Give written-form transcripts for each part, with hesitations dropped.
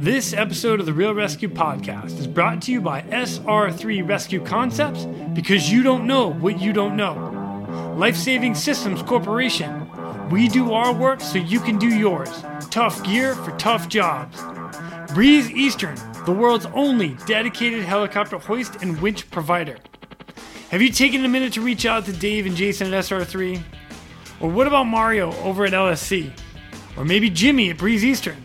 This episode of The Real ResQ Podcast is brought to you by SR3 Rescue Concepts, because you don't know what you don't know. Life Saving Systems Corporation. We do our work so you can do yours. Tough gear for tough jobs. Breeze Eastern, the world's only dedicated helicopter hoist and winch provider. Have you taken a minute to reach out to Dave and Jason at SR3? Or what about Mario over at LSC? Or maybe Jimmy at Breeze Eastern?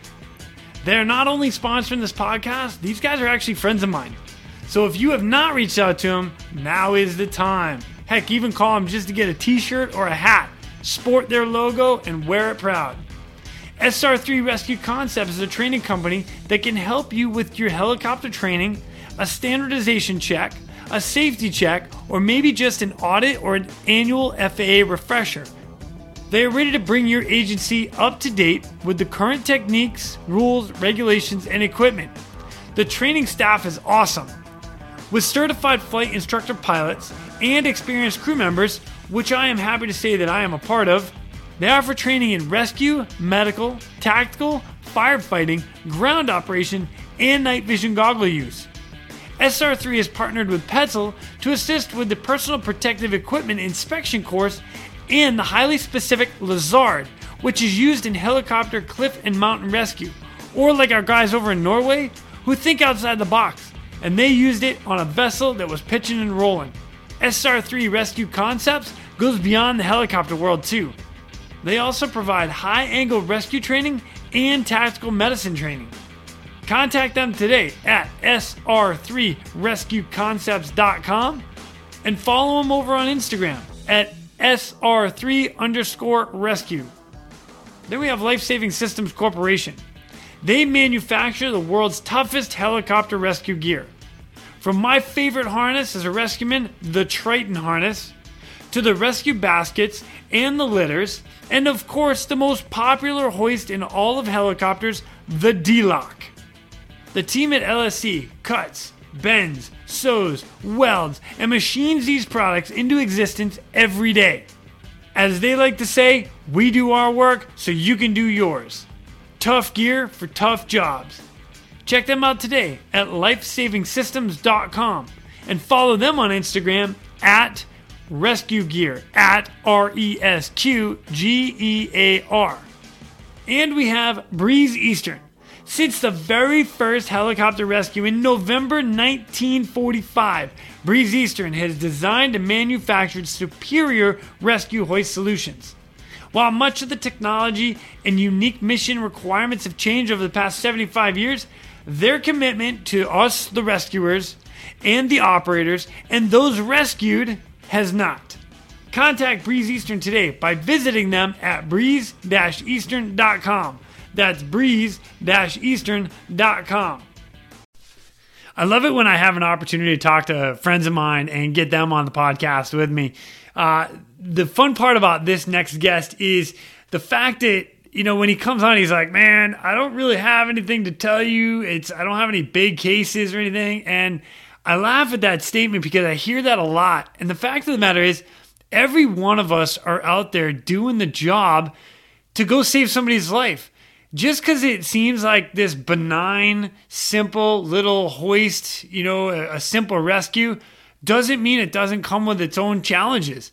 They're not only sponsoring this podcast, these guys are actually friends of mine. So if you have not reached out to them, now is the time. Heck, even call them just to get a t-shirt or a hat, sport their logo, and wear it proud. SR3 Rescue Concepts is a training company that can help you with your helicopter training, a standardization check, a safety check, or maybe just an audit or an annual FAA refresher. They are ready to bring your agency up to date with the current techniques, rules, regulations, and equipment. The training staff is awesome, with certified flight instructor pilots and experienced crew members, which I am happy to say that I am a part of. They offer training in rescue, medical, tactical, firefighting, ground operation, and night vision goggle use. SR3 is partnered with Petzl to assist with the personal protective equipment inspection course and the highly specific Lizard, which is used in helicopter cliff and mountain rescue, or like our guys over in Norway who think outside the box, and they used it on a vessel that was pitching and rolling. SR3 Rescue Concepts goes beyond the helicopter world too. They also provide high-angle rescue training and tactical medicine training. Contact them today at sr3rescueconcepts.com and follow them over on Instagram at SR3_rescue. Then we have Life Saving Systems Corporation. They manufacture the world's toughest helicopter rescue gear. From my favorite harness as a rescueman, the Triton harness, to the rescue baskets and the litters, and of course the most popular hoist in all of helicopters, the D-Lock. The team at LSC cuts, bends, sews, welds, and machines these products into existence every day. As they like to say, we do our work so you can do yours. Tough gear for tough jobs. Check them out today at lifesavingsystems.com and follow them on Instagram at rescuegear, at RESQGEAR. And we have Breeze Eastern. Since the very first helicopter rescue in November 1945, Breeze Eastern has designed and manufactured superior rescue hoist solutions. While much of the technology and unique mission requirements have changed over the past 75 years, their commitment to us, the rescuers, and the operators, and those rescued, has not. Contact Breeze Eastern today by visiting them at breeze-eastern.com. That's breeze-eastern.com. I love it when I have an opportunity to talk to friends of mine and get them on the podcast with me. The fun part about this next guest is the fact that, you know, when he comes on, he's like, man, I don't really have anything to tell you. I don't have any big cases or anything. And I laugh at that statement because I hear that a lot. And the fact of the matter is, every one of us are out there doing the job to go save somebody's life. Just because it seems like this benign, simple little hoist, you know, a simple rescue, doesn't mean it doesn't come with its own challenges.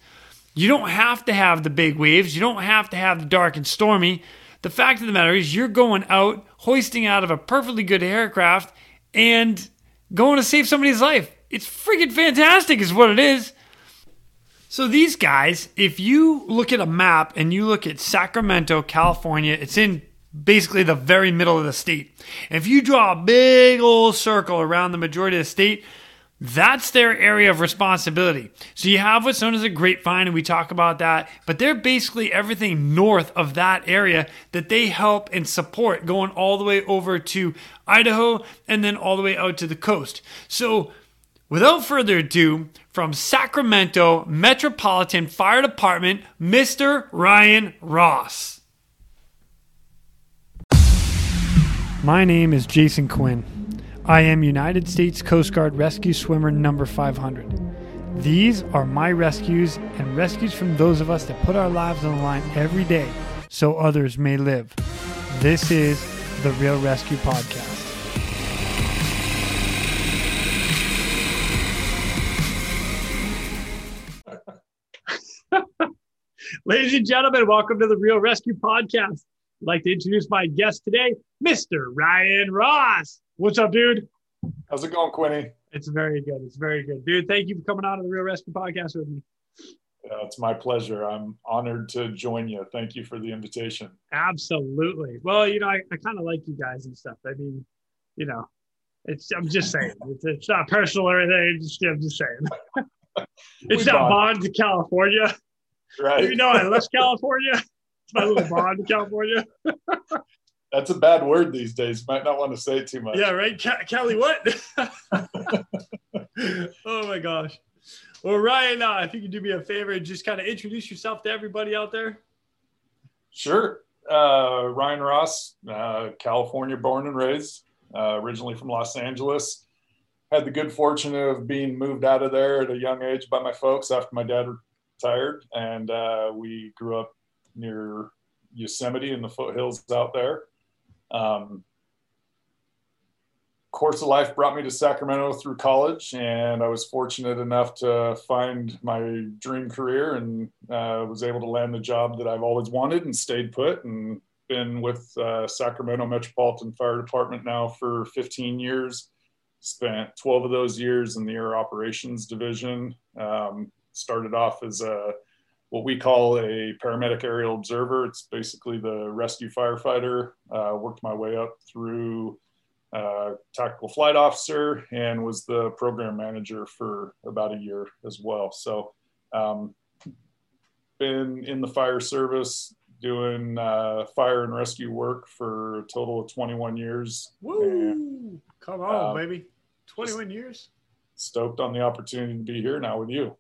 You don't have to have the big waves. You don't have to have the dark and stormy. The fact of the matter is, you're going out, hoisting out of a perfectly good aircraft, and going to save somebody's life. It's freaking fantastic is what it is. So these guys, if you look at a map and you look at Sacramento, California, it's in basically the very middle of the state. If you draw a big old circle around the majority of the state, that's their area of responsibility. So you have what's known as a grapevine, and we talk about that, but they're basically everything north of that area that they help and support, going all the way over to Idaho and then all the way out to the coast. So without further ado, from Sacramento Metropolitan Fire Department, Mr. Ryan Ross. My name is Jason Quinn. I am United States Coast Guard Rescue Swimmer number 500. These are my rescues and rescues from those of us that put our lives on the line every day so others may live. This is The Real ResQ Podcast. Ladies and gentlemen, welcome to the Real Rescue Podcast. I'd like to introduce my guest today, Mr. Ryan Ross. What's up, dude? How's it going, Quinny? It's very good. It's very good. Dude, thank you for coming on to the Real Rescue Podcast with me. Yeah, it's my pleasure. I'm honored to join you. Thank you for the invitation. Absolutely. Well, you know, I kind of like you guys and stuff. I mean, you know, I'm just saying. It's not personal or anything. I'm just saying. It's not bond to California. Right. Even though I left California, it's my little bond to California. That's a bad word these days. Might not want to say too much. Yeah, right? Cali what? Oh, my gosh. Well, Ryan, if you could do me a favor, just kind of introduce yourself to everybody out there. Sure. Ryan Ross, California born and raised, originally from Los Angeles. Had the good fortune of being moved out of there at a young age by my folks after my dad retired, and we grew up near Yosemite in the foothills out there. Course of life brought me to Sacramento through college, and I was fortunate enough to find my dream career and was able to land the job that I've always wanted and stayed put, and been with Sacramento Metropolitan Fire Department now for 15 years. Spent 12 of those years in the Air Operations Division. Started off as what we call a paramedic aerial observer. It's basically the rescue firefighter. Worked my way up through tactical flight officer and was the program manager for about a year as well. So been in the fire service doing fire and rescue work for a total of 21 years. Woo! And, come on, baby. 21 years? Stoked on the opportunity to be here now with you.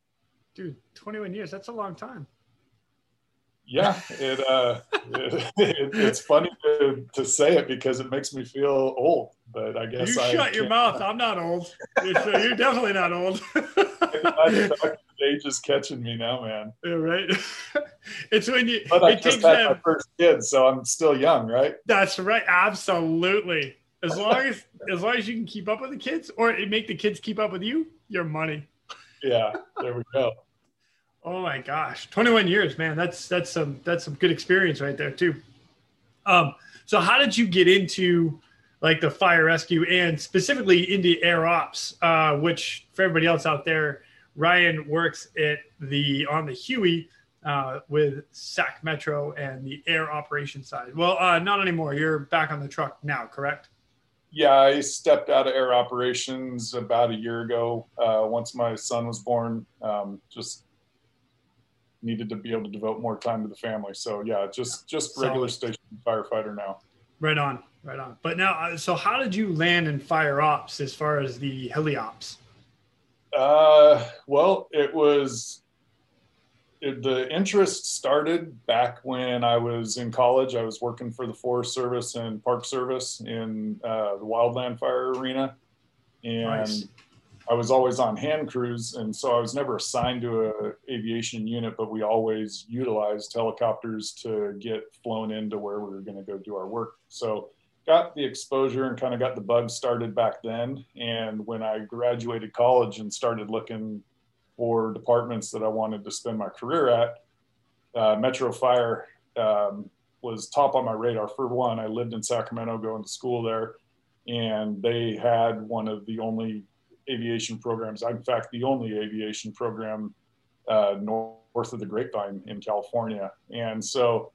Dude, 21 years, that's a long time. Yeah, it's funny to say it because it makes me feel old, but I guess you shut your mouth. I'm not old. You're definitely not old. Age is catching me now, man. Yeah, right. It's when you. But I just had my first kid, so I'm still young, right? That's right. Absolutely. As long as you can keep up with the kids, or make the kids keep up with you, you're money. Yeah. There we go. Oh my gosh, 21 years, man. That's some good experience right there too. So how did you get into like the fire rescue and specifically into air ops, which for everybody else out there, Ryan works on the Huey with Sac Metro and the air operation side. Well, not anymore. You're back on the truck now, correct? Yeah, I stepped out of air operations about a year ago. Once my son was born, just needed to be able to devote more time to the family. So yeah, just regular station firefighter now. Right on. But now, so how did you land in fire ops as far as the heli ops? Well, the interest started back when I was in college. I was working for the Forest Service and Park Service in the wildland fire arena. And nice. I was always on hand crews, and so I was never assigned to an aviation unit, but we always utilized helicopters to get flown into where we were going to go do our work. So got the exposure and kind of got the bug started back then. And when I graduated college and started looking for departments that I wanted to spend my career at, Metro Fire was top on my radar. For one, I lived in Sacramento going to school there, and they had one of the only aviation programs, in fact, the only aviation program north of the Grapevine in California. And so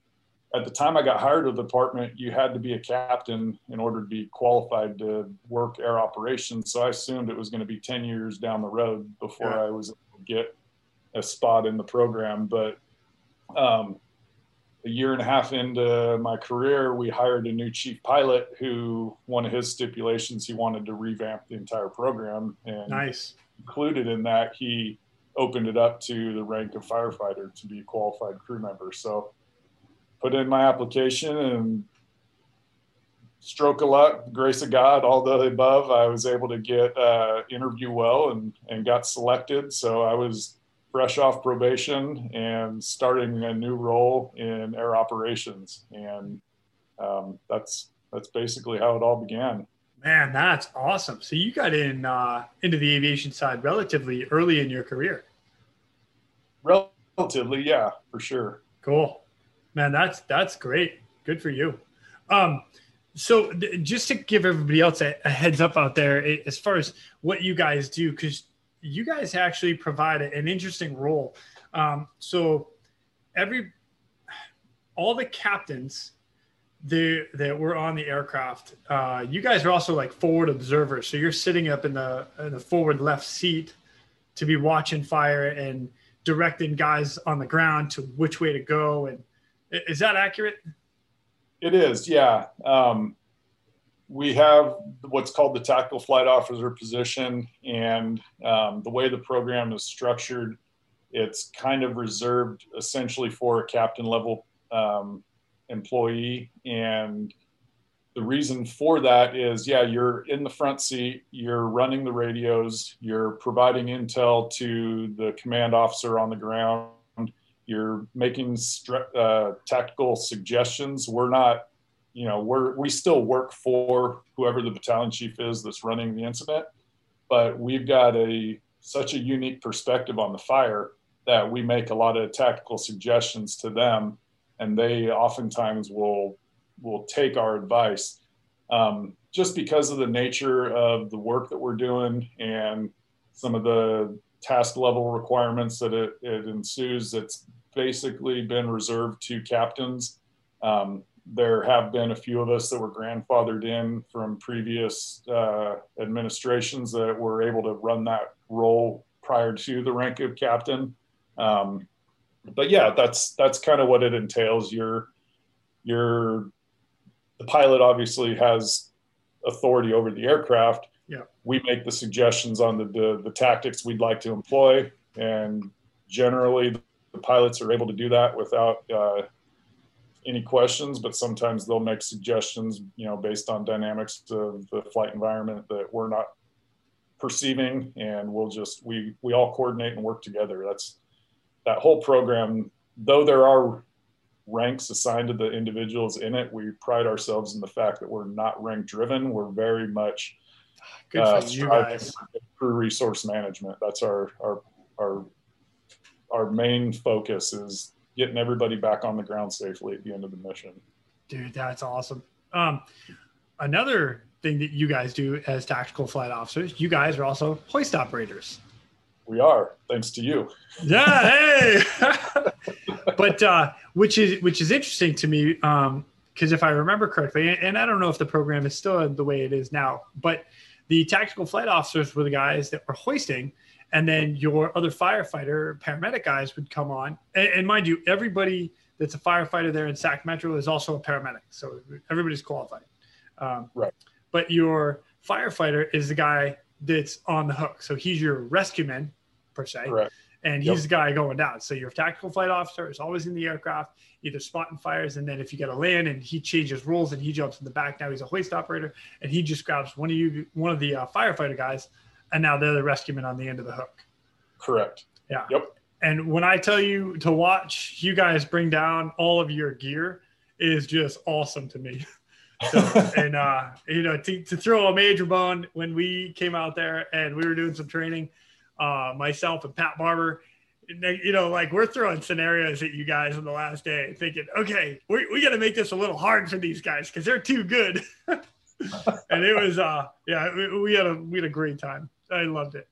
at the time I got hired to the department, you had to be a captain in order to be qualified to work air operations. So I assumed it was going to be 10 years down the road before I was able to get a spot in the program. But a year and a half into my career, we hired a new chief pilot who, one of his stipulations, he wanted to revamp the entire program. And nice. Included in that, he opened it up to the rank of firefighter to be a qualified crew member. So put in my application, and stroke of luck, grace of God, all of the above, I was able to get interview well and got selected. So I was fresh off probation and starting a new role in air operations. And that's basically how it all began. Man, that's awesome. So you got in into the aviation side relatively early in your career. Relatively, yeah, for sure. Cool, man. That's great. Good for you. So just to give everybody else a heads up out there, as far as what you guys do, because you guys actually provide an interesting role. So all the captains that were on the aircraft, you guys are also like forward observers. So you're sitting up in the forward left seat to be watching fire and directing guys on the ground to which way to go. And is that accurate? It is, yeah. We have what's called the tactical flight officer position, and the way the program is structured, it's kind of reserved essentially for a captain level employee. And the reason for that is, yeah, you're in the front seat, you're running the radios, you're providing intel to the command officer on the ground. You're making tactical suggestions. We're not, we still work for whoever the battalion chief is that's running the incident, but we've got such a unique perspective on the fire that we make a lot of tactical suggestions to them, and they oftentimes will take our advice. Just because of the nature of the work that we're doing and some of the task level requirements that it ensues, that's basically been reserved to captains. There have been a few of us that were grandfathered in from previous administrations that were able to run that role prior to the rank of captain. But yeah, that's kind of what it entails. The pilot obviously has authority over the aircraft. Yeah, we make the suggestions on the tactics we'd like to employ, and generally the pilots are able to do that without any questions. But sometimes they'll make suggestions, based on dynamics of the flight environment that we're not perceiving, and we'll just we all coordinate and work together. That's that whole program. Though there are ranks assigned to the individuals in it, we pride ourselves in the fact that we're not rank driven. We're very much good for you guys. Crew resource management. That's our main focus, is getting everybody back on the ground safely at the end of the mission. Dude, that's awesome. Another thing that you guys do as tactical flight officers, you guys are also hoist operators. We are, thanks to you. Yeah, hey. But which is interesting to me, because if I remember correctly, and I don't know if the program is still the way it is now, but the tactical flight officers were the guys that were hoisting, and then your other firefighter, paramedic guys would come on. And mind you, everybody that's a firefighter there in Sac Metro is also a paramedic, so everybody's qualified. Right. But your firefighter is the guy that's on the hook, so he's your rescue man, per se. Correct. And he's the guy going down. So your tactical flight officer is always in the aircraft, either spotting fires. And then if you got to land and he changes roles and he jumps in the back, now he's a hoist operator, and he just grabs one of the firefighter guys. And now they're the rescue man on the end of the hook. Correct. Yeah. Yep. And when I tell you to watch you guys bring down all of your gear, it is just awesome to me. So, and, to throw a major bone, when we came out there and we were doing some training, myself and Pat Barber, we're throwing scenarios at you guys on the last day thinking, okay, we got to make this a little hard for these guys because they're too good. And it was, we had a great time. I loved it.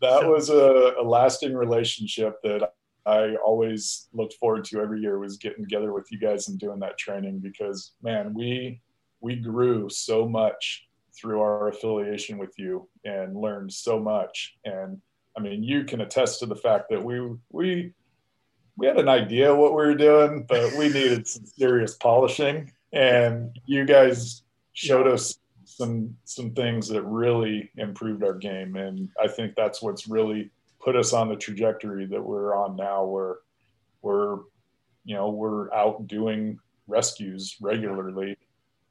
That was a lasting relationship that I always looked forward to every year, was getting together with you guys and doing that training, because, man, we grew so much through our affiliation with you and learned so much. And I mean, you can attest to the fact that we had an idea what we were doing, but we needed some serious polishing, and you guys showed us some things that really improved our game. And I think that's what's really put us on the trajectory that we're on now, where we're out doing rescues regularly,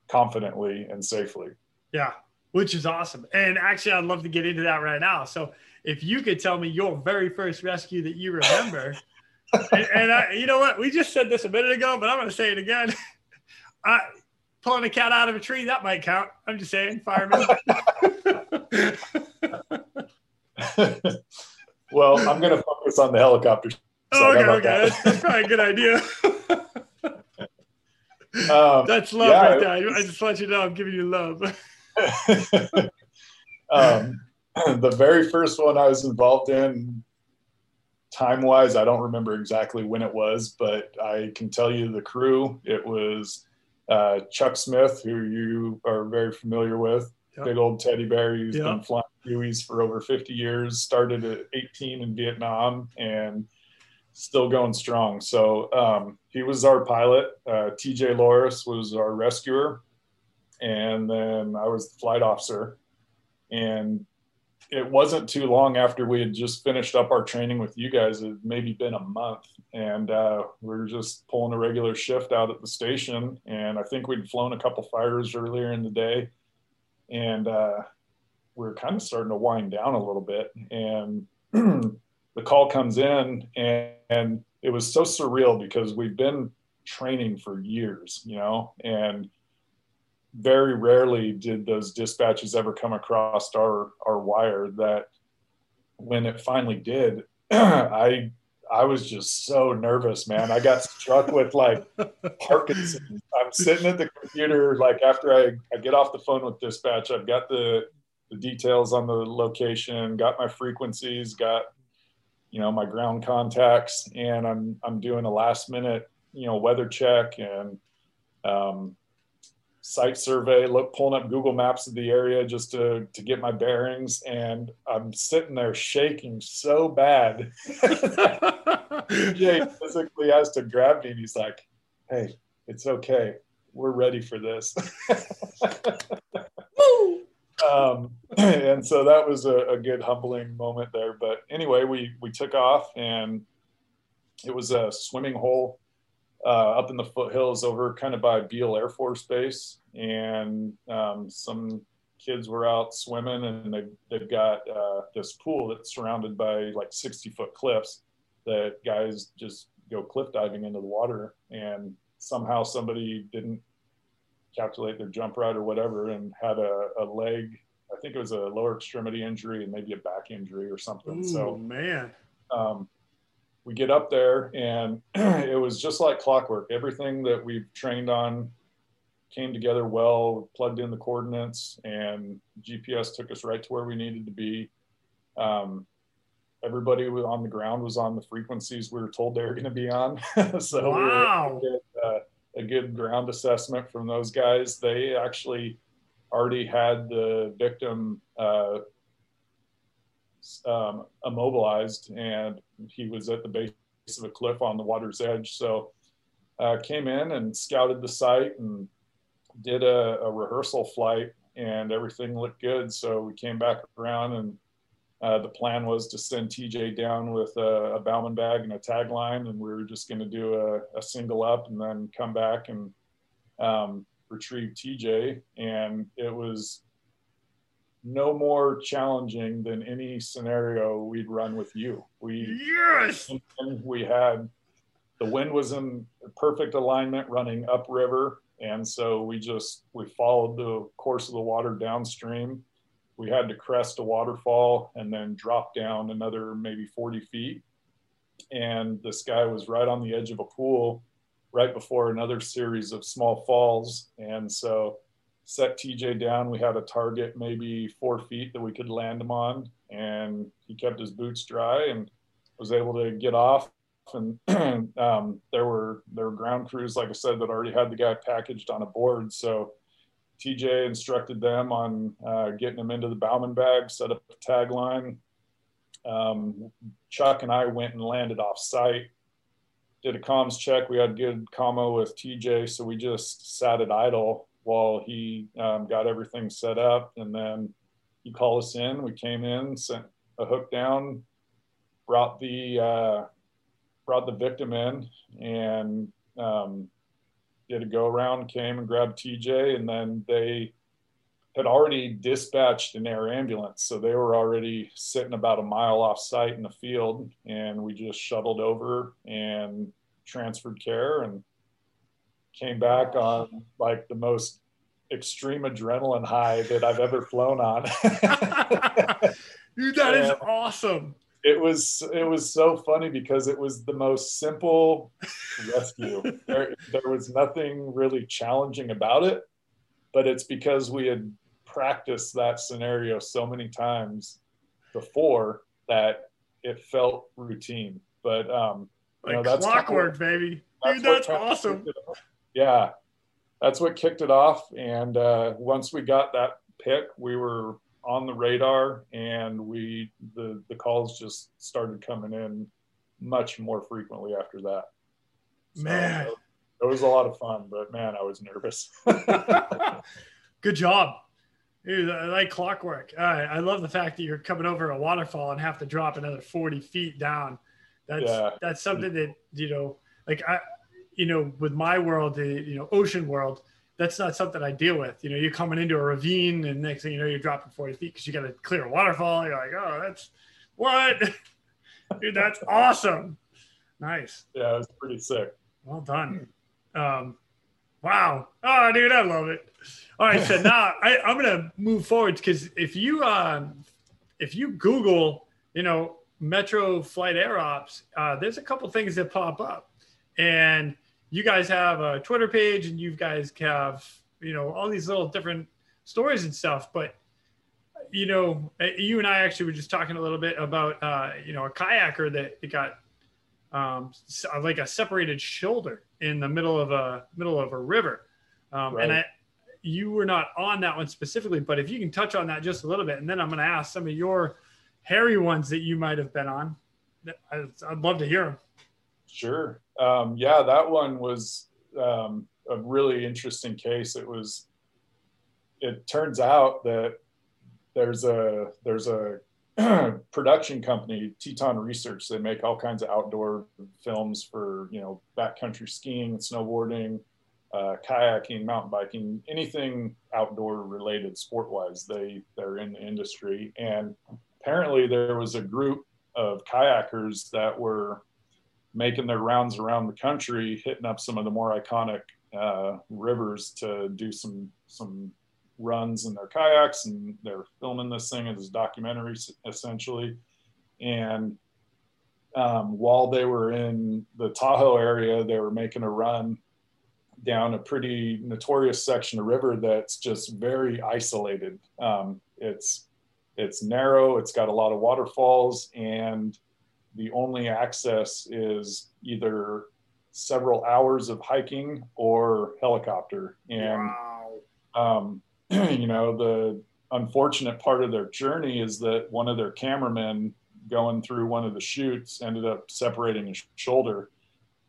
confidently, and safely. Yeah, which is awesome. And actually, I'd love to get into that right now. So if you could tell me your very first rescue that you remember, and I, you know what? We just said this a minute ago, but I'm going to say it again. Pulling a cat out of a tree, that might count. I'm just saying, fireman. Well, I'm going to focus on the helicopter So okay. That's probably a good idea. That's love right there. I just want you to know I'm giving you love. The very first one I was involved in, time-wise, I don't remember exactly when it was, but I can tell you the crew. It was Chuck Smith, who you are very familiar with, big old teddy bear who's been flying Hueys for over 50 years, started at 18 in Vietnam, and still going strong. So he was our pilot. TJ Loris was our rescuer. And then I was the flight officer. And it wasn't too long after we had just finished up our training with you guys. It had maybe been a month. And we were just pulling a regular shift out at the station. And I think we'd flown a couple fires earlier in the day. And we were kind of starting to wind down a little bit. And the call comes in. And it was so surreal because we've been training for years, you know, and very rarely did those dispatches ever come across our wire, that when it finally did, I was just so nervous, man. I got struck with like Parkinson's. I'm sitting at the computer, like after I get off the phone with dispatch, I've got the details on the location, got my frequencies, got, you know, my ground contacts, and I'm doing a last minute, you know, weather check and, site survey, pulling up Google Maps of the area just to get my bearings. And I'm sitting there shaking so bad. Jay physically has to grab me and he's like, "Hey, it's okay. We're ready for this." And so that was a good humbling moment there. But anyway, we took off and it was a swimming hole up in the foothills over kind of by Beale Air Force Base. And some kids were out swimming and they've got this pool that's surrounded by like 60-foot cliffs that guys just go cliff diving into the water. And somehow somebody didn't calculate their jump right or whatever and had a leg, I think it was a lower extremity injury and maybe a back injury or something. We get up there and it was just like clockwork. Everything that we've trained on came together well, plugged in the coordinates, and GPS took us right to where we needed to be. Everybody on the ground was on the frequencies we were told they were going to be on. So we were able to get a good ground assessment from those guys. They actually already had the victim immobilized, and he was at the base of a cliff on the water's edge. So came in and scouted the site and did a rehearsal flight, and everything looked good. So we came back around, and the plan was to send TJ down with a Bauman bag and a tagline, and we were just going to do a single up and then come back and retrieve TJ. And it was no more challenging than any scenario we'd run with you. We had, the wind was in perfect alignment running upriver. And so we followed the course of the water downstream. We had to crest a waterfall and then drop down another maybe 40 feet. And this guy was right on the edge of a pool right before another series of small falls. And so set TJ down. We had a target maybe 4 feet that we could land him on, and he kept his boots dry and was able to get off. And there were ground crews, like I said, that already had the guy packaged on a board. So TJ instructed them on getting him into the Bauman bag, set up a tagline. Chuck and I went and landed off site, did a comms check. We had good commo with TJ, so we just sat at idle while he got everything set up. And then he called us in. We came in, sent a hook down, brought the victim in, and did a go around, came and grabbed TJ. And then they had already dispatched an air ambulance. So they were already sitting about a mile off site in the field. And we just shuttled over and transferred care and came back on like the most extreme adrenaline high that I've ever flown on. Dude, that is awesome. It was so funny because it was the most simple rescue. There was nothing really challenging about it, but it's because we had practiced that scenario so many times before that it felt routine. But like clockwork, baby. Dude, that's awesome. Yeah, that's what kicked it off. And once we got that pick, we were on the radar, and the calls just started coming in much more frequently after that. So, man, it was a lot of fun, but man, I was nervous. Good job. Dude, I like clockwork. I love the fact that you're coming over a waterfall and have to drop another 40 feet down. That's something that, you know, like with my world, the ocean world, that's not something I deal with. You know, you're coming into a ravine and next thing you know, you're dropping 40 feet because you got to clear a waterfall. You're like, oh, that's what? Dude, that's awesome. Nice. Yeah, it was pretty sick. Well done. Wow. Oh, dude, I love it. All right. So now I'm going to move forward because if you Google, Metro Flight Air Ops, there's a couple things that pop up. And you guys have a Twitter page and you guys have, all these little different stories and stuff. But, you and I actually were just talking a little bit about, a kayaker that got like a separated shoulder in the middle of a river. Right. And you were not on that one specifically, but if you can touch on that just a little bit, and then I'm going to ask some of your hairy ones that you might have been on. I'd love to hear them. Sure. Yeah, that one was a really interesting case. It turns out that there's a production company, Teton Research. They make all kinds of outdoor films for, backcountry skiing, snowboarding, kayaking, mountain biking, anything outdoor related sport-wise. They're in the industry. And apparently there was a group of kayakers that were making their rounds around the country, hitting up some of the more iconic rivers to do some runs in their kayaks, and they're filming this thing as a documentary essentially. And while they were in the Tahoe area, they were making a run down a pretty notorious section of river that's just very isolated. It's narrow, it's got a lot of waterfalls, and the only access is either several hours of hiking or helicopter. And, the unfortunate part of their journey is that one of their cameramen going through one of the shoots ended up separating his shoulder.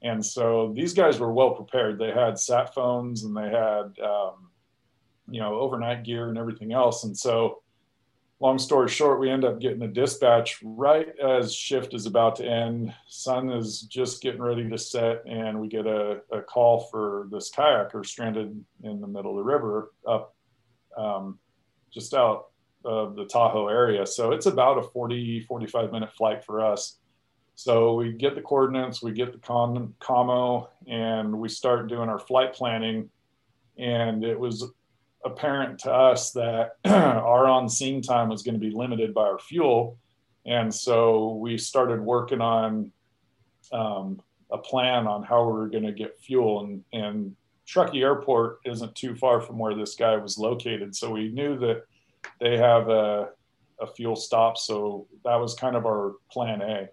And so these guys were well prepared. They had sat phones and they had, overnight gear and everything else. And so, long story short, we end up getting a dispatch right as shift is about to end. Sun is just getting ready to set, and we get a call for this kayaker stranded in the middle of the river up just out of the Tahoe area. So it's about a 45-minute flight for us. So we get the coordinates, we get the commo, and we start doing our flight planning. And it was apparent to us that our on-scene time was going to be limited by our fuel. And so we started working on a plan on how we were going to get fuel. And Truckee Airport isn't too far from where this guy was located. So we knew that they have a fuel stop. So that was kind of our plan A.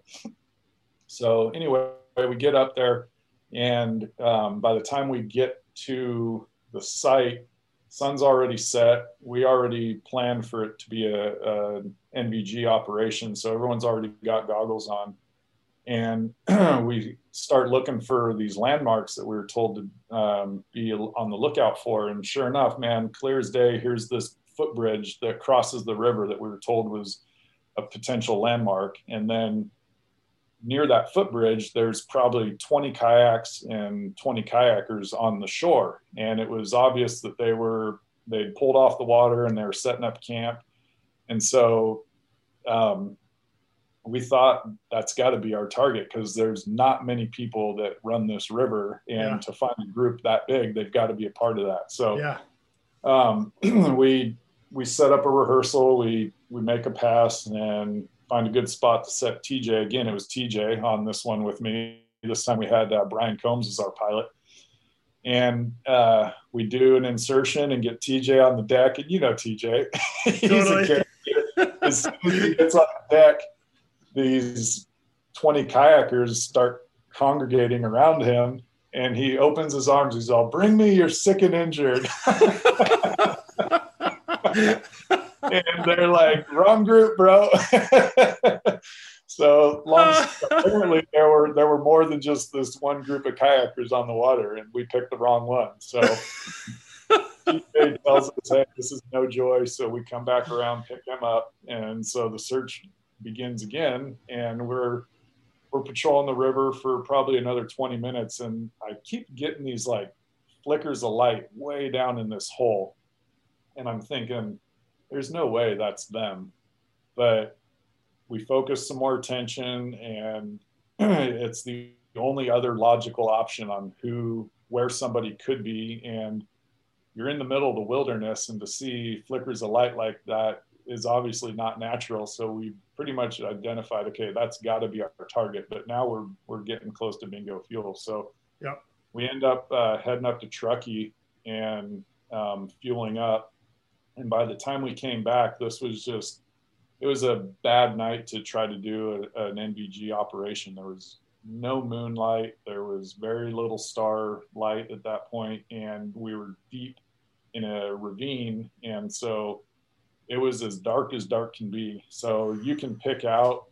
So anyway, we get up there. And by the time we get to the site, sun's already set. We already planned for it to be a NVG operation. So everyone's already got goggles on. And we start looking for these landmarks that we were told to be on the lookout for. And sure enough, man, clear as day, here's this footbridge that crosses the river that we were told was a potential landmark. And then near that footbridge, there's probably 20 kayaks and 20 kayakers on the shore. And it was obvious that they'd pulled off the water and they were setting up camp. And so we thought that's got to be our target because there's not many people that run this river. And to find a group that big, they've got to be a part of that. So we set up a rehearsal, we make a pass, and find a good spot to set TJ. Again, it was TJ on this one with me. This time we had Brian Combs as our pilot. And we do an insertion and get TJ on the deck. And you know TJ. He's totally. A kid. As soon as he gets on the deck, these 20 kayakers start congregating around him. And he opens his arms. He's all, "Bring me your sick and injured." And they're like, "Wrong group, bro." So apparently there were more than just this one group of kayakers on the water, and we picked the wrong one. So TJ tells us, "Hey, this is no joy." So we come back around, pick him up, and so the search begins again, and we're patrolling the river for probably another 20 minutes, and I keep getting these like flickers of light way down in this hole, and I'm thinking, there's no way that's them. But we focus some more attention, and it's the only other logical option on where somebody could be, and you're in the middle of the wilderness, and to see flickers of light like that is obviously not natural. So we pretty much identified, okay, that's got to be our target. But now we're getting close to bingo fuel. So yep. We end up heading up to Truckee and fueling up. And by the time we came back, it was a bad night to try to do an NVG operation. There was no moonlight. There was very little star light at that point. And we were deep in a ravine. And so it was as dark can be. So you can pick out,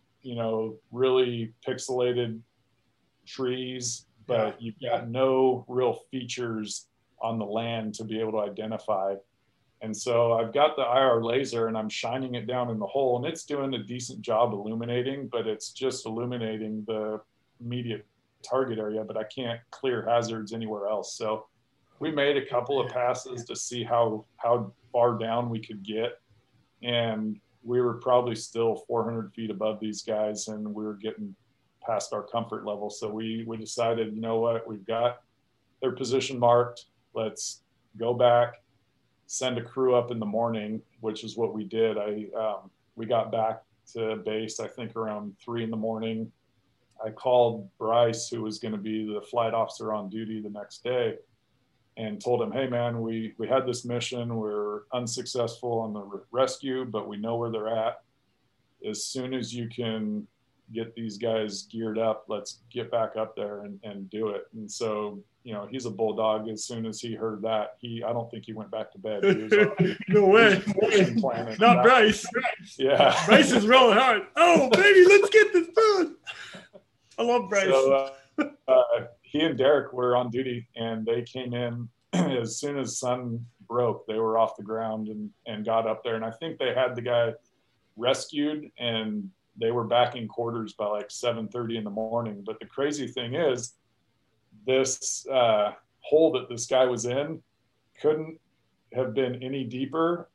really pixelated trees, but you've got no real features on the land to be able to identify. And so I've got the IR laser and I'm shining it down in the hole, and it's doing a decent job illuminating, but it's just illuminating the immediate target area, but I can't clear hazards anywhere else. So we made a couple of passes to see how far down we could get. And we were probably still 400 feet above these guys, and we were getting past our comfort level. So we decided, you know what, we've got their position marked. Let's go back. Send a crew up in the morning, which is what we did. We got back to base, I think around 3 a.m. I called Bryce, who was going to be the flight officer on duty the next day, and told him, "Hey man, we had this mission. We're unsuccessful on the rescue, but we know where they're at. As soon as you can get these guys geared up, let's get back up there and do it." And so, he's a bulldog. As soon as he heard that, I don't think he went back to bed. He was no way. Not Bryce. Yeah. Bryce is rolling hard. "Oh, baby, let's get this food." I love Bryce. So, he and Derek were on duty, and they came in as soon as sun broke. They were off the ground and got up there. And I think they had the guy rescued, and they were back in quarters by like 7:30 a.m. But the crazy thing is, this hole that this guy was in couldn't have been any deeper.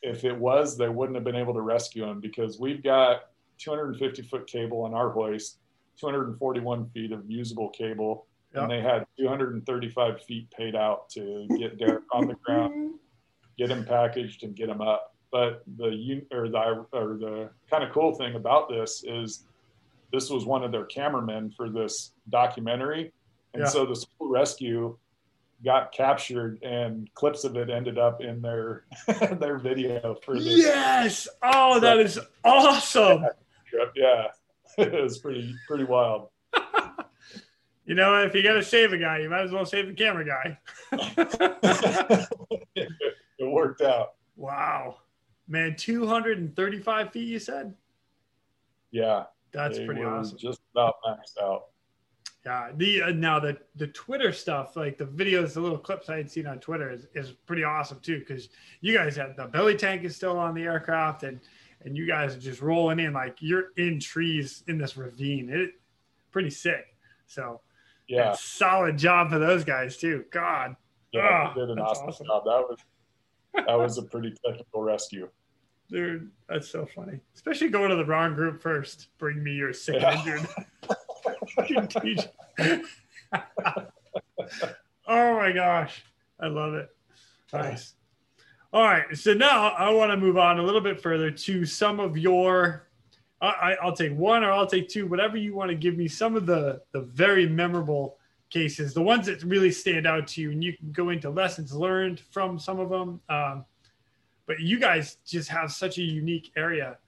If it was, they wouldn't have been able to rescue him, because we've got 250-foot cable on our hoist, 241 feet of usable cable, and they had 235 feet paid out to get Derek on the ground, get him packaged, and get him up. But the kind of cool thing about this is this was one of their cameramen for this documentary. And so this whole rescue got captured, and clips of it ended up in their video for this. Yes. Oh, that is awesome. Yeah. It was pretty wild. If you got to save a guy, you might as well save the camera guy. It worked out. Wow, man. 235 feet, you said? Yeah. That's pretty awesome. Just about maxed out. Yeah. Now the Twitter stuff, like the videos, the little clips I had seen on Twitter is pretty awesome too, because you guys had the belly tank is still on the aircraft, and you guys are just rolling in like you're in trees in this ravine. It's pretty sick. So yeah, solid job for those guys too. God. Yeah, they did an awesome job. That was a pretty technical rescue. Dude, that's so funny. Especially going to the wrong group first. "Bring me your sick injured." Oh my gosh. I love it. Nice. All right. So now I want to move on a little bit further to some of your I'll take one or I'll take two, whatever you want to give me. Some of the very memorable cases, the ones that really stand out to you, and you can go into lessons learned from some of them. But you guys just have such a unique area,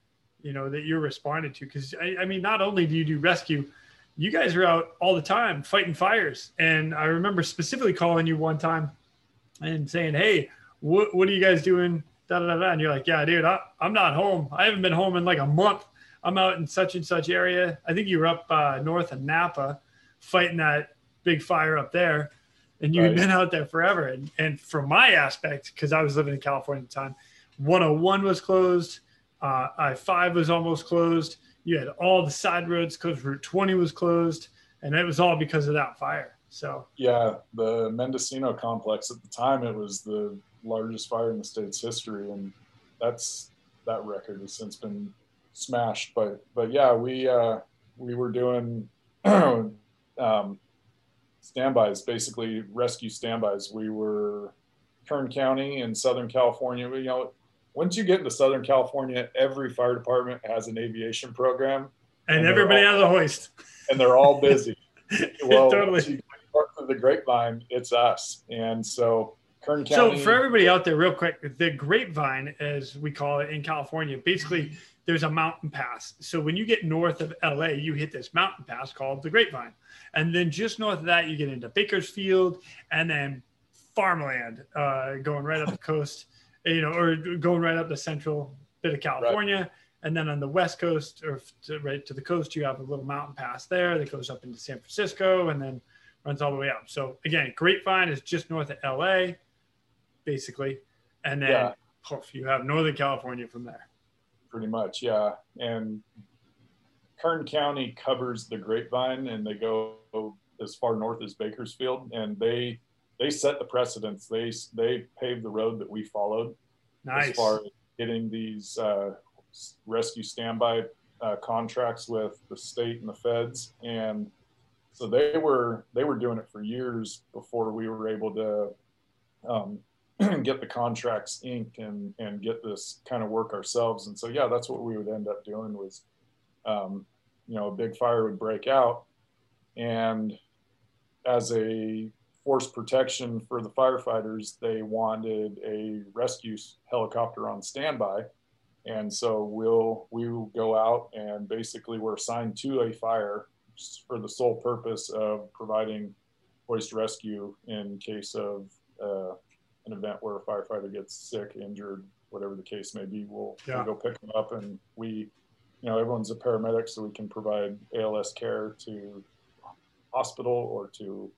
you know, that you're responding to. Because, I mean, not only do you do rescue, you guys are out all the time fighting fires. And I remember specifically calling you one time and saying, hey, what are you guys doing? Da, da, da, da. And you're like, yeah, dude, I'm not home. I haven't been home in like a month. I'm out in such and such area. I think you were up north of Napa fighting that big fire up there. And you had been out there forever. And from my aspect, because I was living in California at the time, 101 was closed. I-5 was almost closed. You had all the side roads closed. Route 20 was closed. And it was all because of that fire. So yeah, the Mendocino Complex at the time, it was the largest fire in the state's history. And that record has since been smashed, but yeah, we were doing standbys, basically rescue standbys. We were Kern County in Southern California. You know, once you get into Southern California, every fire department has an aviation program, and everybody has a hoist, and they're all busy. Well, totally. Of the Grapevine, it's us, and so. So for everybody out there real quick, the Grapevine, as we call it in California, basically there's a mountain pass. So when you get north of LA, you hit this mountain pass called the Grapevine. And then just north of that, you get into Bakersfield and then farmland, going right up the coast, you know, or going right up the central bit of California. Right. And then on the west coast or right to the coast, you have a little mountain pass there that goes up into San Francisco and then runs all the way up. So again, Grapevine is just north of LA. Basically, and then poof, you have Northern California from there. Pretty much, yeah. And Kern County covers the Grapevine, and they go as far north as Bakersfield, and they set the precedence. They paved the road that we followed. Nice. As far as getting these rescue standby contracts with the state and the feds, and so they were doing it for years before we were able to. Get the contracts inked and get this kind of work ourselves. And so, yeah, that's what we would end up doing was, you know, a big fire would break out. And as a force protection for the firefighters, they wanted a rescue helicopter on standby. And so we will go out and basically we're assigned to a fire for the sole purpose of providing hoist rescue in case of, an event where a firefighter gets sick, injured, whatever the case may be, we'll go pick them up. And we, you know, everyone's a paramedic, so we can provide ALS care to hospital or to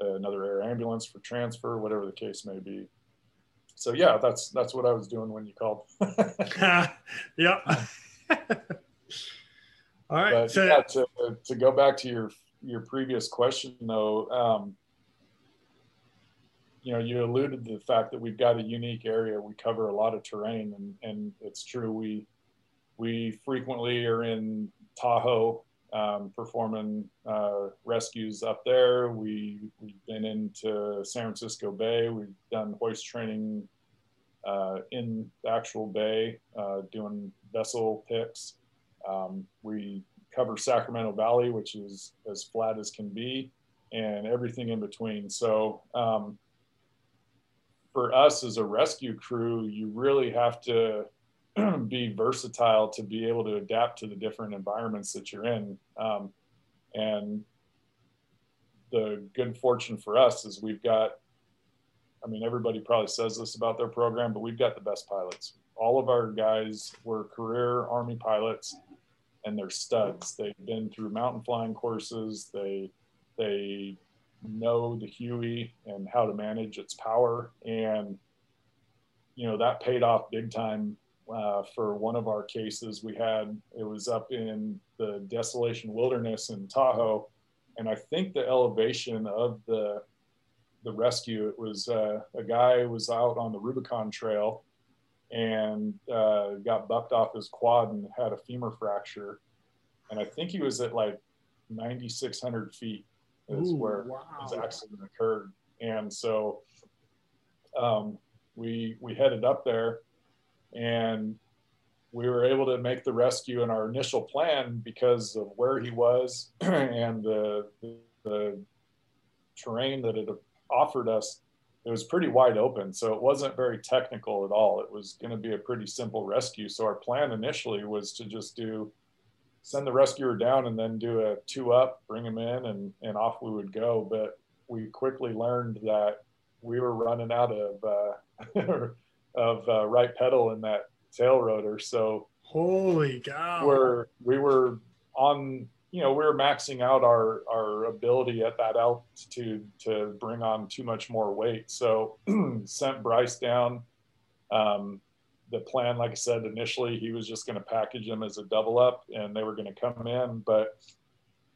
another air ambulance for transfer, whatever the case may be. So yeah, that's what I was doing when you called. Yeah. All right. But, so yeah, to go back to your previous question though, you know, you alluded to the fact that we've got a unique area. We cover a lot of terrain, and it's true. We frequently are in Tahoe performing rescues up there. We've been into San Francisco Bay. We've done hoist training in the actual bay, doing vessel picks. We cover Sacramento Valley, which is as flat as can be, and everything in between. So, for us as a rescue crew, you really have to be versatile to be able to adapt to the different environments that you're in. And the good fortune for us is we've got, I mean, everybody probably says this about their program, but we've got the best pilots. All of our guys were career Army pilots and they're studs. They've been through mountain flying courses. They know the Huey and how to manage its power, and you know that paid off big time. For one of our cases we had, it was up in the Desolation Wilderness in Tahoe, and I think the elevation of the rescue, it was a guy was out on the Rubicon Trail and got bucked off his quad and had a femur fracture, and I think he was at like 9,600 feet is where his accident occurred. And so we headed up there, and we were able to make the rescue in our initial plan because of where he was and the terrain that it offered us. It was pretty wide open, so it wasn't very technical at all. It was going to be a pretty simple rescue. So our plan initially was to just send the rescuer down and then do a 2-up, bring him in, and off we would go. But we quickly learned that we were running out of right pedal in that tail rotor. So holy cow, we were on. We were maxing out our ability at that altitude to bring on too much more weight. So sent Bryce down. The plan, like I said, initially, he was just going to package him as a 2-up and they were going to come in. But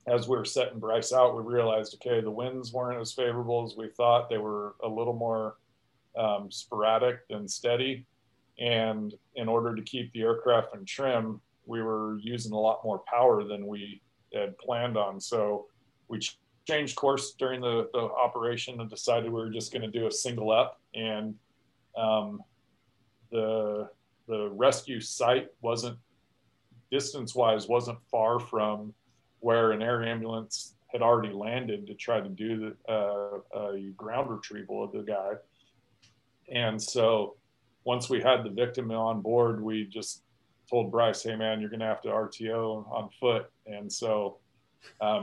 as we were setting Bryce out, we realized, okay, the winds weren't as favorable as we thought. They were a little more sporadic than steady. And in order to keep the aircraft in trim, we were using a lot more power than we had planned on. So we changed course during the operation and decided we were just going to do a 1-up, and the rescue site distance wise wasn't far from where an air ambulance had already landed to try to do a ground retrieval of the guy. And so once we had the victim on board, we just told Bryce, hey man, you're going to have to RTO on foot. And so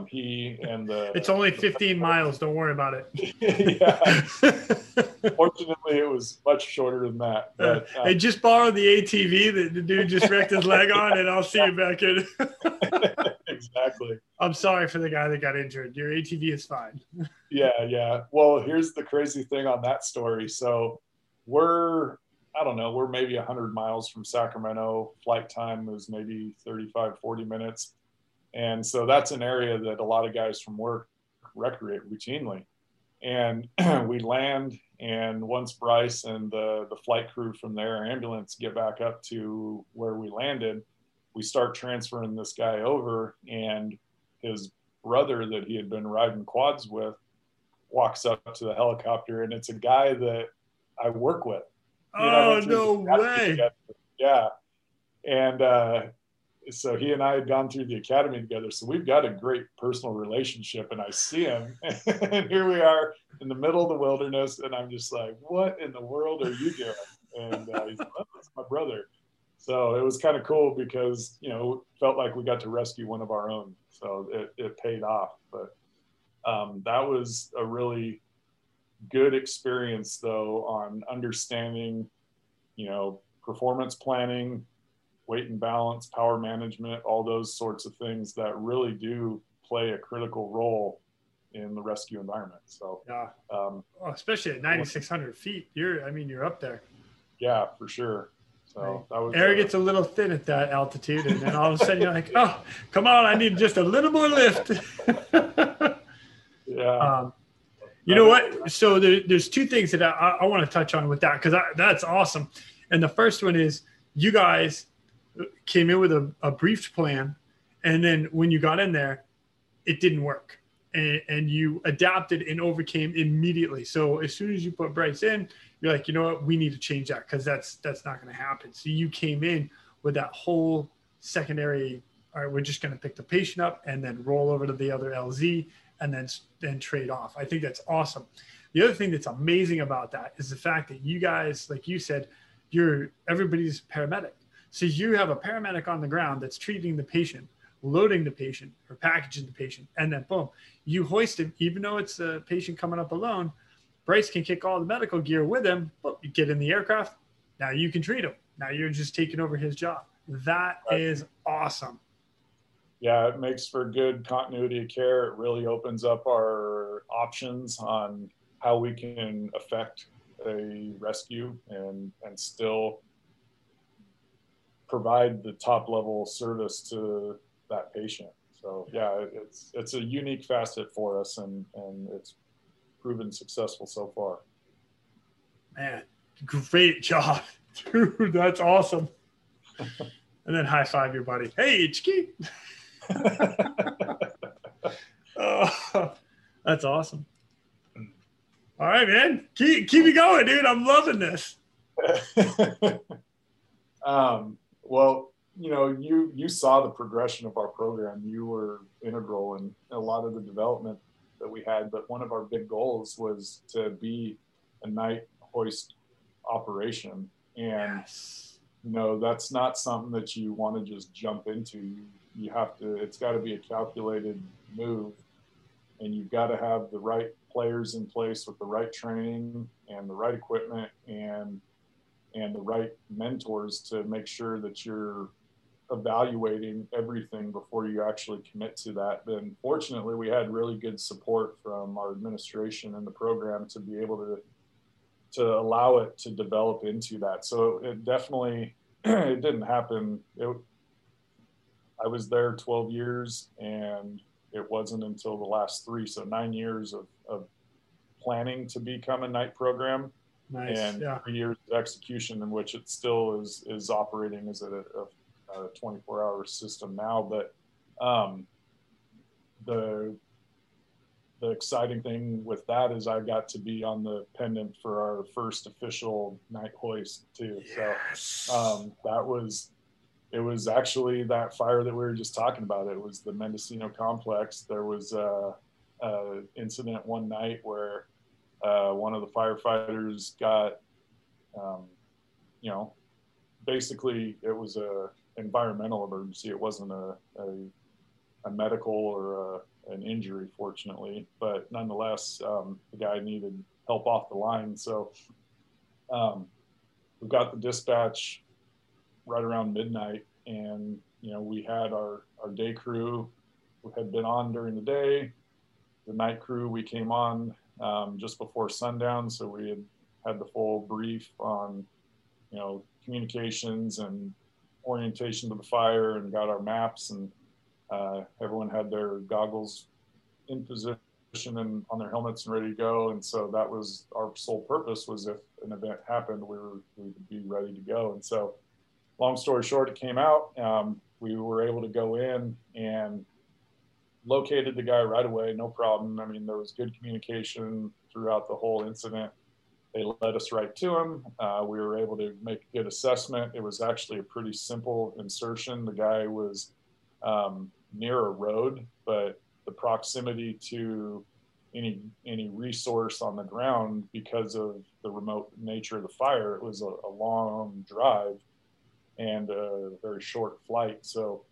he and it's only 15 miles. Don't worry about it. Yeah. Fortunately, it was much shorter than that. But, hey, just borrow the ATV that the dude just wrecked his leg on, and I'll see you back in. Exactly. I'm sorry for the guy that got injured. Your ATV is fine. Yeah. Well, here's the crazy thing on that story. So we're maybe 100 miles from Sacramento. Flight time was maybe 35, 40 minutes. And so that's an area that a lot of guys from work recreate routinely. And we land, and once Bryce and the flight crew from the air ambulance get back up to where we landed, we start transferring this guy over, and his brother that he had been riding quads with walks up to the helicopter, and it's a guy that I work with. No way. Together. Yeah. And so he and I had gone through the academy together. So we've got a great personal relationship, and I see him. And here we are in the middle of the wilderness. And I'm just like, what in the world are you doing? And he's like, oh, that's my brother. So it was kind of cool because, felt like we got to rescue one of our own. So it paid off. But that was a really good experience, though, on understanding, performance planning, weight and balance, power management, all those sorts of things that really do play a critical role in the rescue environment. So, yeah, especially at 9,600 feet, you're up there. Yeah, for sure. So that was air gets a little thin at that altitude, and then all of a sudden you're like, oh, come on, I need just a little more lift. Yeah. You know what? So there's two things that I want to touch on with that, because that's awesome. And the first one is you guys came in with a briefed plan, and then when you got in there, it didn't work. And you adapted and overcame immediately. So as soon as you put Bryce in, you're like, you know what? We need to change that because that's not going to happen. So you came in with that whole secondary, all right, we're just going to pick the patient up and then roll over to the other LZ and then trade off. I think that's awesome. The other thing that's amazing about that is the fact that you guys, like you said, everybody's paramedic. So you have a paramedic on the ground that's treating the patient, loading the patient or packaging the patient, and then boom, you hoist him. Even though it's a patient coming up alone, Bryce can kick all the medical gear with him, but you get in the aircraft, now you can treat him. Now you're just taking over his job. That is awesome. Yeah, it makes for good continuity of care. It really opens up our options on how we can affect a rescue and still provide the top level service to that patient. So yeah, it's a unique facet for us, and it's proven successful so far. Man, great job. Dude, that's awesome. And then high five your buddy. Hey, HK. Oh, that's awesome. All right, man, keep it going, dude. I'm loving this. Well, you know, you saw the progression of our program. You were integral in a lot of the development that we had, but one of our big goals was to be a night hoist operation. And, yes, you know, that's not something that you want to just jump into. You have to, it's got to be a calculated move, and you've got to have the right players in place with the right training and the right equipment and the right mentors to make sure that you're evaluating everything before you actually commit to that. Then fortunately, we had really good support from our administration and the program to be able to allow it to develop into that. So it definitely, it didn't happen. I was there 12 years, and it wasn't until the last 3, so 9 years of planning to become a night program. Nice. And yeah, 3 years of execution, in which it still is operating as a 24-hour system now. But the exciting thing with that is I got to be on the pendant for our first official night hoist too. Yes. So it was actually that fire that we were just talking about. It was the Mendocino Complex. There was an incident one night where one of the firefighters got, you know, basically it was a environmental emergency. It wasn't a medical or an injury, fortunately, but nonetheless, the guy needed help off the line. So we got the dispatch right around midnight, and, you know, we had our day crew who had been on during the day. The night crew, we came on just before sundown, so we had the full brief on, you know, communications and orientation to the fire, and got our maps, and everyone had their goggles in position and on their helmets and ready to go. And so that was our sole purpose, was if an event happened, we would be ready to go. And so, long story short, it came out, we were able to go in and located the guy right away, no problem. I mean, there was good communication throughout the whole incident. They led us right to him. We were able to make a good assessment. It was actually a pretty simple insertion. The guy was near a road, but the proximity to any resource on the ground, because of the remote nature of the fire, it was a long drive and a very short flight. So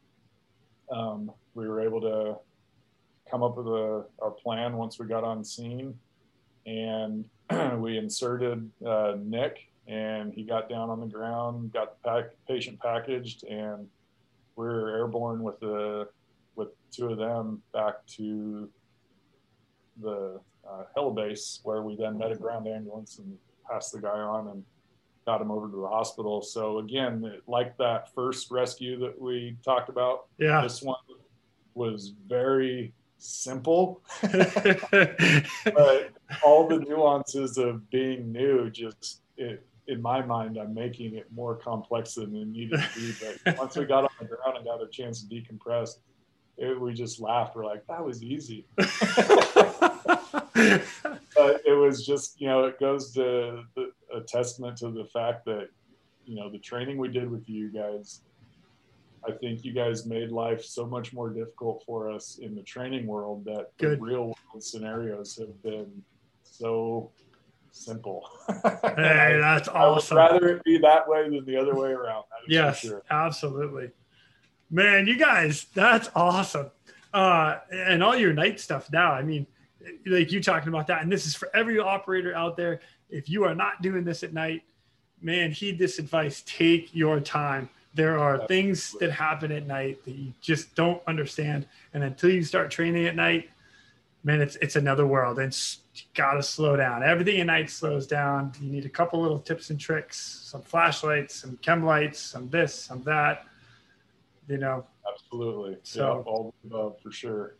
we were able to come up with our plan once we got on scene, and we inserted Nick, and he got down on the ground, got the patient packaged, and we were airborne with two of them back to the helibase, where we then met a ground ambulance and passed the guy on and got him over to the hospital. So again, like that first rescue that we talked about, yeah, this one was very simple, but all the nuances of being new, just in my mind, I'm making it more complex than it needed to be. But once we got on the ground and got a chance to decompress, we just laughed. We're like, that was easy. But it was just, you know, it goes to a testament to the fact that, you know, the training we did with you guys, I think you guys made life so much more difficult for us in the training world that the real world scenarios have been so simple. Hey, that's awesome. I would rather it be that way than the other way around. Yes, sure. Absolutely. Man, you guys, that's awesome. And all your night stuff now, I mean, like you talking about that, and this is for every operator out there. If you are not doing this at night, man, heed this advice. Take your time. There are things that happen at night that you just don't understand. And until you start training at night, man, it's another world. It's got to slow down. Everything at night slows down. You need a couple little tips and tricks, some flashlights, some chem lights, some this, some that, you know. Absolutely. So yeah, all the above for sure.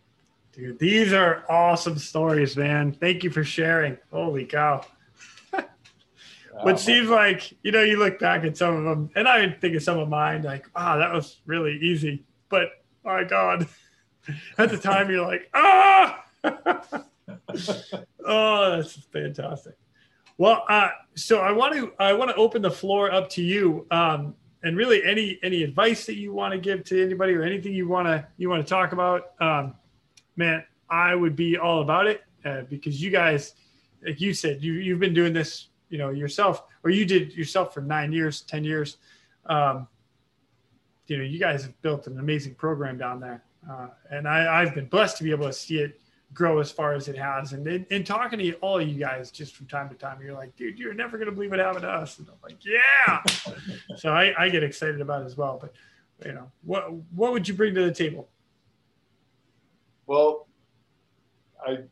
Dude, these are awesome stories, man. Thank you for sharing. Holy cow. What seems like, you know, you look back at some of them, and I think of some of mine, like, wow, that was really easy. But my God, at the time you're like, ah, oh, that's fantastic. Well, so I want to open the floor up to you. and really any advice that you want to give to anybody or anything you want to talk about, man, I would be all about it, because you guys, like you said, you've been doing this, you know, yourself, or you did yourself for 9 years, 10 years. You know, you guys have built an amazing program down there. And I've been blessed to be able to see it grow as far as it has. And in talking to all of you guys, just from time to time, you're like, dude, you're never going to believe what happened to us. And I'm like, yeah. So I get excited about it as well. But, you know, what would you bring to the table? Well,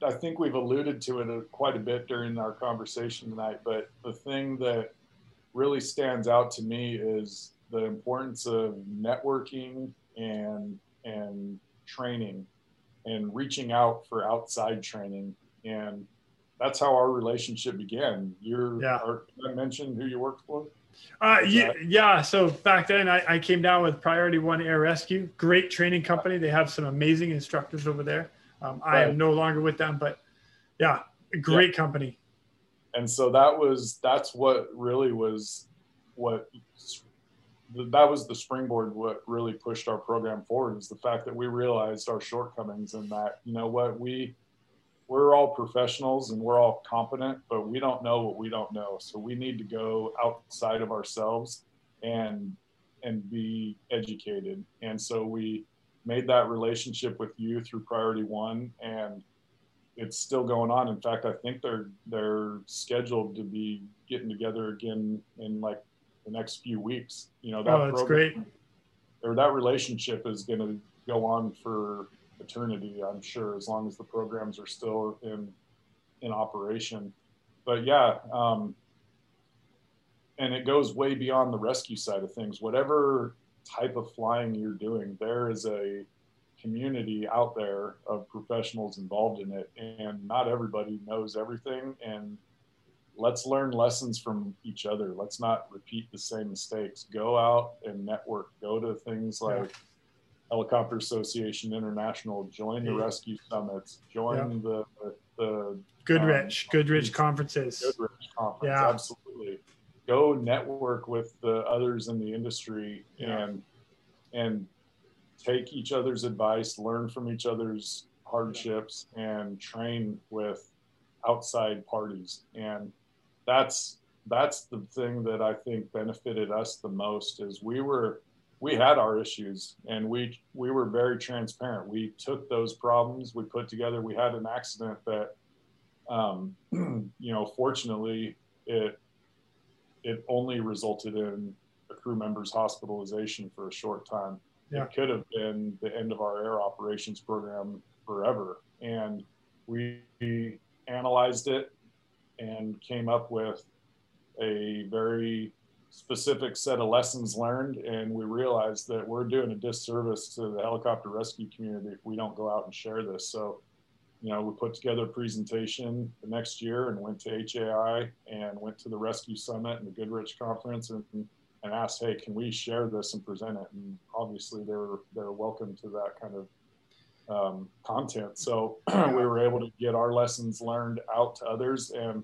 I think we've alluded to it quite a bit during our conversation tonight, but the thing that really stands out to me is the importance of networking and training and reaching out for outside training. And that's how our relationship began. Did I mention who you worked for? So back then I came down with Priority One Air Rescue, great training company. They have some amazing instructors over there. I am no longer with them, but yeah, great company. And so that was the springboard. What really pushed our program forward is the fact that we realized our shortcomings, and that, you know what, we're all professionals and we're all competent, but we don't know what we don't know. So we need to go outside of ourselves and be educated. And so we made that relationship with you through Priority One, and it's still going on. In fact, I think they're scheduled to be getting together again in like the next few weeks. You know, that's great. Or that relationship is going to go on for eternity, I'm sure, as long as the programs are still in operation. But yeah, and it goes way beyond the rescue side of things. Whatever type of flying you're doing, there is a community out there of professionals involved in it, and not everybody knows everything, and let's learn lessons from each other. Let's not repeat the same mistakes. Go out and network. Go to things like Helicopter Association International, join the rescue summits, join the Goodrich conferences. Goodrich conference, absolutely. Go network with the others in the industry and take each other's advice, learn from each other's hardships, and train with outside parties. And that's the thing that I think benefited us the most is we had our issues, and we were very transparent. We took those problems, we put together, we had an accident that, you know, fortunately it only resulted in a crew member's hospitalization for a short time. Yeah. It could have been the end of our air operations program forever. And we analyzed it and came up with a very specific set of lessons learned. And we realized that we're doing a disservice to the helicopter rescue community if we don't go out and share this. So, you know, we put together a presentation the next year and went to HAI and went to the Rescue Summit and the Goodrich Conference and asked, hey, can we share this and present it? And obviously they're welcome to that kind of content. So we were able to get our lessons learned out to others. And,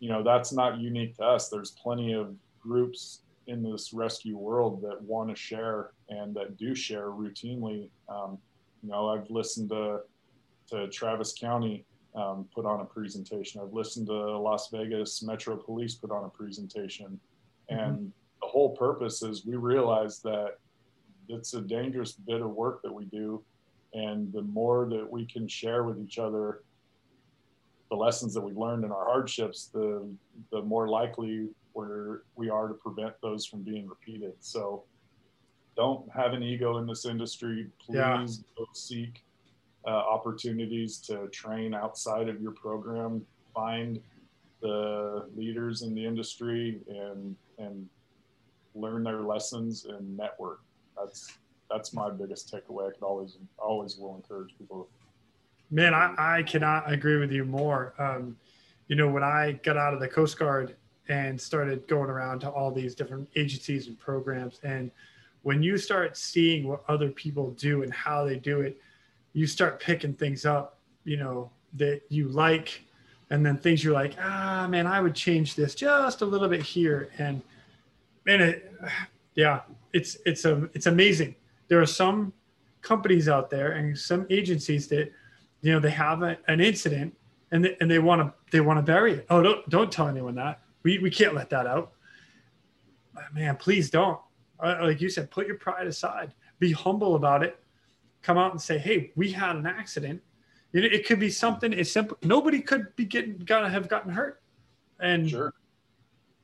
you know, that's not unique to us. There's plenty of groups in this rescue world that want to share and that do share routinely. You know, I've listened to Travis County put on a presentation. I've listened to Las Vegas Metro Police put on a presentation. And the whole purpose is we realize that it's a dangerous bit of work that we do. And the more that we can share with each other the lessons that we've learned in our hardships, the more likely we are to prevent those from being repeated. So don't have an ego in this industry. Please go seek opportunities to train outside of your program, find the leaders in the industry and learn their lessons and network. That's my biggest takeaway. I could always will encourage people. Man, I cannot agree with you more. You know, when I got out of the Coast Guard and started going around to all these different agencies and programs, and when you start seeing what other people do and how they do it, you start picking things up, you know, that you like, and then things you're like, man, I would change this just a little bit here. And man, Yeah, it's amazing. There are some companies out there and some agencies that, you know, they have an incident and they want to bury it. Oh, don't tell anyone that. We can't let that out. Man, please don't. Like you said, put your pride aside. Be humble about it. Come out and say, hey, we had an accident. You know, it could be something as simple. Nobody could be gotten hurt. And sure.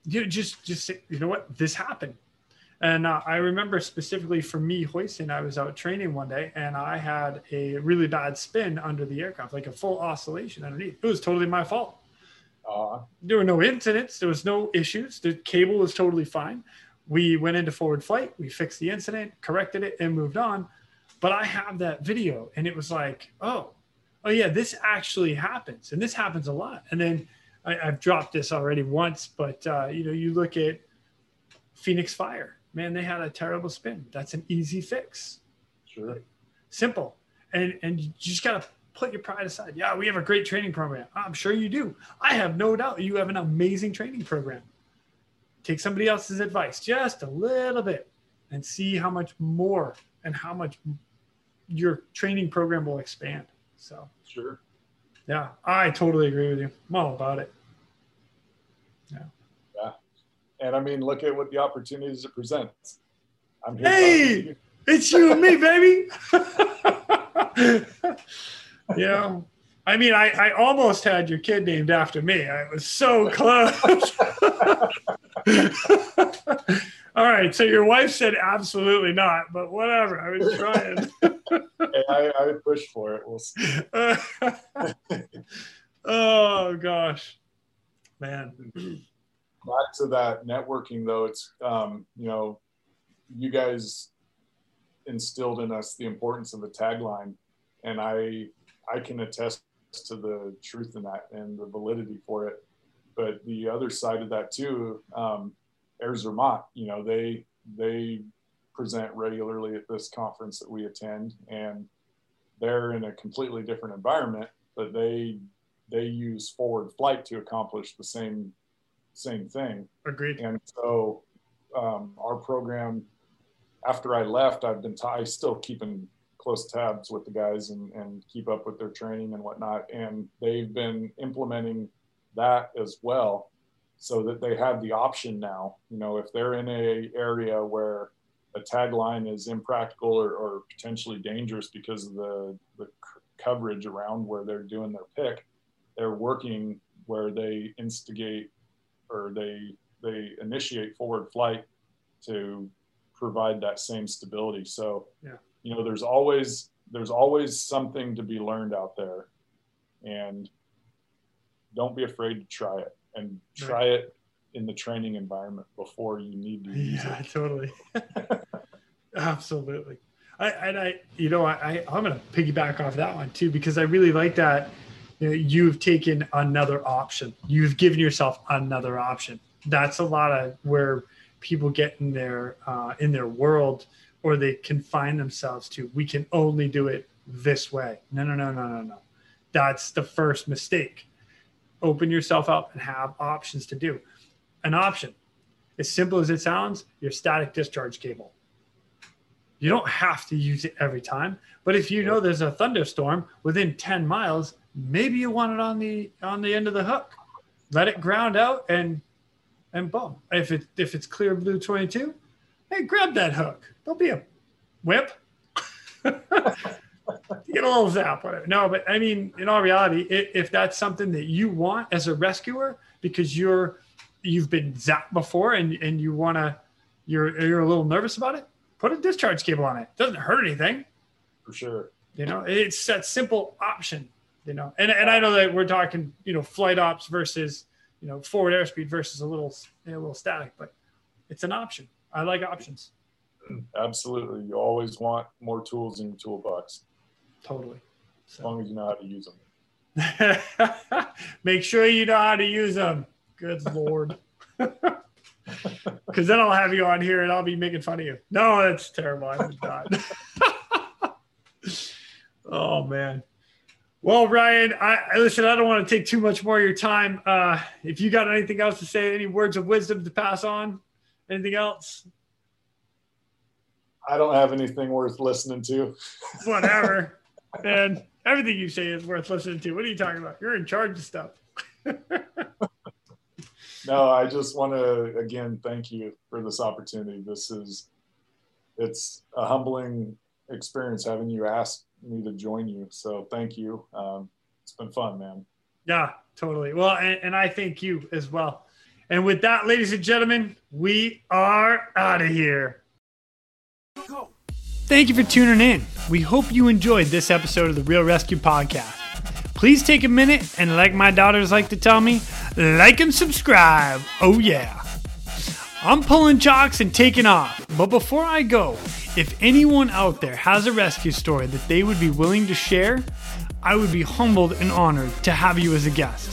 You know, just say, you know what, this happened. And I remember specifically for me, hoisting, I was out training one day and I had a really bad spin under the aircraft, like a full oscillation underneath. It was totally my fault. There were no incidents. There was no issues. The cable was totally fine. We went into forward flight. We fixed the incident, corrected it, and moved on. But I have that video and it was like, oh yeah, this actually happens. And this happens a lot. And then I've dropped this already once, but you know, you look at Phoenix Fire. Man, they had a terrible spin. That's an easy fix. Sure. Simple. And you just got to put your pride aside. Yeah, we have a great training program. I'm sure you do. I have no doubt you have an amazing training program. Take somebody else's advice just a little bit and see how much more and how much your training program will expand. So sure. Yeah, I totally agree with you. I'm all about it. And I mean, look at what the opportunities it presents. I'm here. Hey, it's you and me, baby. Yeah. I mean, I almost had your kid named after me. I was so close. All right. So your wife said absolutely not, but whatever. I was trying. Hey, I would push for it. We'll see. Oh, gosh. Man. Back to that networking, though, it's, you know, you guys instilled in us the importance of the tagline, and I can attest to the truth in that and the validity for it. But the other side of that, too, Ayers Vermont, you know, they present regularly at this conference that we attend, and they're in a completely different environment, but they use forward flight to accomplish the same thing. Agreed. And so our program, after I left, I still keep in close tabs with the guys and keep up with their training and whatnot. And they've been implementing that as well, so that they have the option now. You know, if they're in a area where a tagline is impractical or potentially dangerous because of the coverage around where they're doing their pick, they're working where they instigate or they initiate forward flight to provide that same stability. So, yeah. You know, there's always something to be learned out there, and don't be afraid to try it, and try it in the training environment before you need to use it. Totally. Absolutely. I'm going to piggyback off that one too, because I really like that. You've taken another option. You've given yourself another option. That's a lot of where people get in their world, or they confine themselves to, we can only do it this way. No. That's the first mistake. Open yourself up and have options to do. An option, as simple as it sounds, your static discharge cable. You don't have to use it every time, but if you know there's a thunderstorm within 10 miles, maybe you want it on the end of the hook. Let it ground out and boom. If it's clear blue 22, hey, grab that hook. Don't be a whip. Get a little zap, whatever. No, but I mean, in all reality, if that's something that you want as a rescuer, because you've been zapped before and you wanna you're a little nervous about it, put a discharge cable on it. Doesn't hurt anything. For sure. You know, it's that simple option. You know, and I know that we're talking, you know, flight ops versus, you know, forward airspeed versus a little static, but it's an option. I like options. Absolutely. You always want more tools in your toolbox. Totally. As long as you know how to use them. Make sure you know how to use them. Good Lord. Because then I'll have you on here and I'll be making fun of you. No, that's terrible. I would not. Oh, man. Well, Ryan, I don't want to take too much more of your time. If you got anything else to say, any words of wisdom to pass on, anything else? I don't have anything worth listening to. Whatever. And everything you say is worth listening to. What are you talking about? You're in charge of stuff. No, I just want to, again, thank you for this opportunity. It's a humbling experience having you ask me to join you. So thank you. It's been fun, man. Yeah, totally. Well, and I thank you as well. And with that, ladies and gentlemen, we are out of here. Thank you for tuning in. We hope you enjoyed this episode of The Real Rescue Podcast. Please take a minute and, like my daughters like to tell me, like and subscribe. Oh, yeah. I'm pulling chocks and taking off. But before I go, if anyone out there has a rescue story that they would be willing to share, I would be humbled and honored to have you as a guest.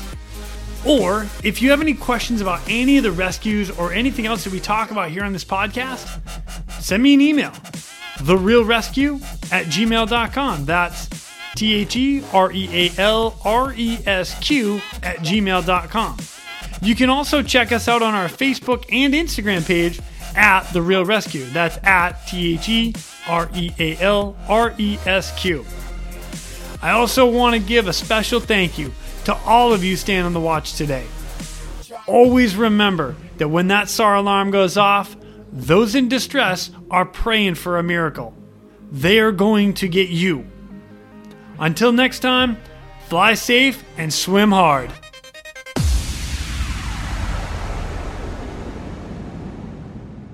Or if you have any questions about any of the rescues or anything else that we talk about here on this podcast, send me an email, therealresq@gmail.com. That's therealresq@gmail.com. You can also check us out on our Facebook and Instagram page at The Real Rescue. That's at TheRealResQ. I also want to give a special thank you to all of you staying on the watch today. Always remember that when that SAR alarm goes off, those in distress are praying for a miracle. They are going to get you. Until next time, fly safe and swim hard.